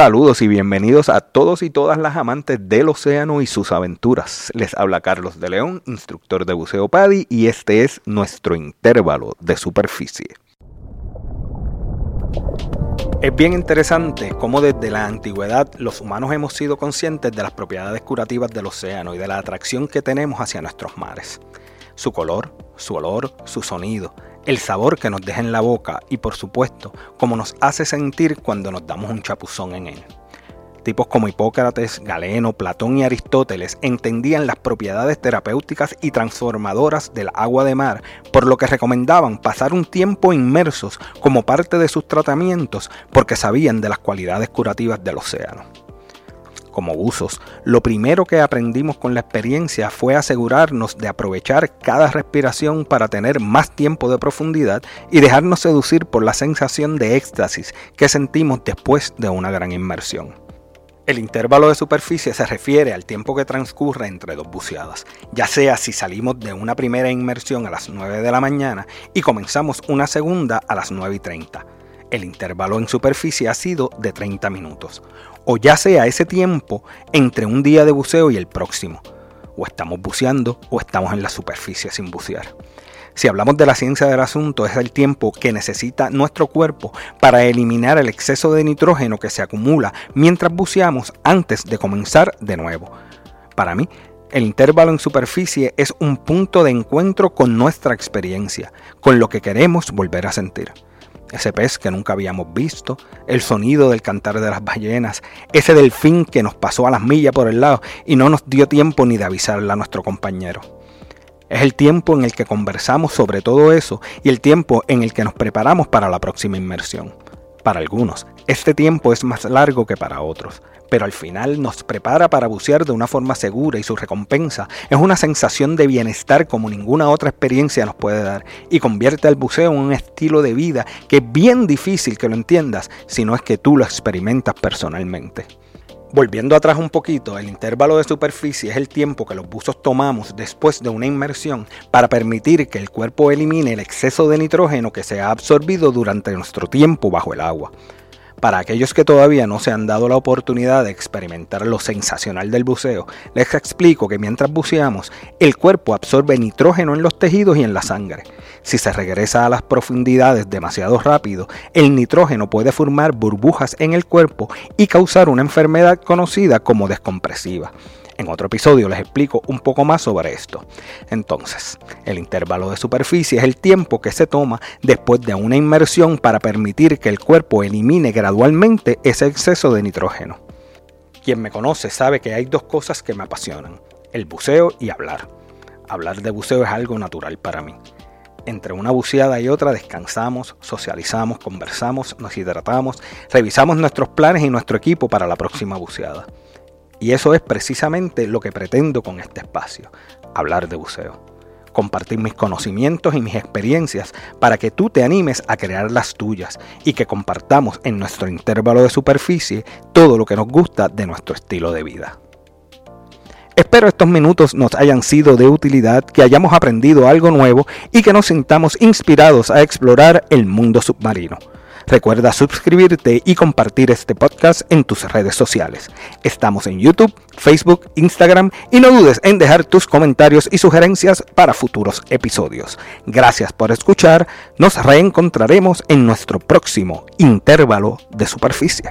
Saludos y bienvenidos a todos y todas las amantes del océano y sus aventuras. Les habla Carlos de León, instructor de buceo PADI, y este es nuestro intervalo de superficie. Es bien interesante cómo desde la antigüedad los humanos hemos sido conscientes de las propiedades curativas del océano y de la atracción que tenemos hacia nuestros mares. Su color, su olor, su sonido, el sabor que nos deja en la boca y, por supuesto, cómo nos hace sentir cuando nos damos un chapuzón en él. Tipos como Hipócrates, Galeno, Platón y Aristóteles entendían las propiedades terapéuticas y transformadoras del agua de mar, por lo que recomendaban pasar un tiempo inmersos como parte de sus tratamientos porque sabían de las cualidades curativas del océano. Como buzos, lo primero que aprendimos con la experiencia fue asegurarnos de aprovechar cada respiración para tener más tiempo de profundidad y dejarnos seducir por la sensación de éxtasis que sentimos después de una gran inmersión. El intervalo de superficie se refiere al tiempo que transcurre entre dos buceadas, ya sea si salimos de una primera inmersión a las 9 de la mañana y comenzamos una segunda a las 9:30. El intervalo en superficie ha sido de 30 minutos, o ya sea ese tiempo entre un día de buceo y el próximo. O estamos buceando o estamos en la superficie sin bucear. Si hablamos de la ciencia del asunto, es el tiempo que necesita nuestro cuerpo para eliminar el exceso de nitrógeno que se acumula mientras buceamos antes de comenzar de nuevo. Para mí, el intervalo en superficie es un punto de encuentro con nuestra experiencia, con lo que queremos volver a sentir. Ese pez que nunca habíamos visto, el sonido del cantar de las ballenas, ese delfín que nos pasó a las millas por el lado y no nos dio tiempo ni de avisarle a nuestro compañero. Es el tiempo en el que conversamos sobre todo eso y el tiempo en el que nos preparamos para la próxima inmersión. Para algunos, este tiempo es más largo que para otros, pero al final nos prepara para bucear de una forma segura y su recompensa es una sensación de bienestar como ninguna otra experiencia nos puede dar y convierte al buceo en un estilo de vida que es bien difícil que lo entiendas si no es que tú lo experimentas personalmente. Volviendo atrás un poquito, el intervalo de superficie es el tiempo que los buzos tomamos después de una inmersión para permitir que el cuerpo elimine el exceso de nitrógeno que se ha absorbido durante nuestro tiempo bajo el agua. Para aquellos que todavía no se han dado la oportunidad de experimentar lo sensacional del buceo, les explico que mientras buceamos, el cuerpo absorbe nitrógeno en los tejidos y en la sangre. Si se regresa a las profundidades demasiado rápido, el nitrógeno puede formar burbujas en el cuerpo y causar una enfermedad conocida como descompresiva. En otro episodio les explico un poco más sobre esto. Entonces, el intervalo de superficie es el tiempo que se toma después de una inmersión para permitir que el cuerpo elimine gradualmente ese exceso de nitrógeno. Quien me conoce sabe que hay dos cosas que me apasionan: el buceo y hablar. Hablar de buceo es algo natural para mí. Entre una buceada y otra descansamos, socializamos, conversamos, nos hidratamos, revisamos nuestros planes y nuestro equipo para la próxima buceada. Y eso es precisamente lo que pretendo con este espacio, hablar de buceo. Compartir mis conocimientos y mis experiencias para que tú te animes a crear las tuyas y que compartamos en nuestro intervalo de superficie todo lo que nos gusta de nuestro estilo de vida. Espero estos minutos nos hayan sido de utilidad, que hayamos aprendido algo nuevo y que nos sintamos inspirados a explorar el mundo submarino. Recuerda suscribirte y compartir este podcast en tus redes sociales. Estamos en YouTube, Facebook, Instagram y no dudes en dejar tus comentarios y sugerencias para futuros episodios. Gracias por escuchar. Nos reencontraremos en nuestro próximo intervalo de superficie.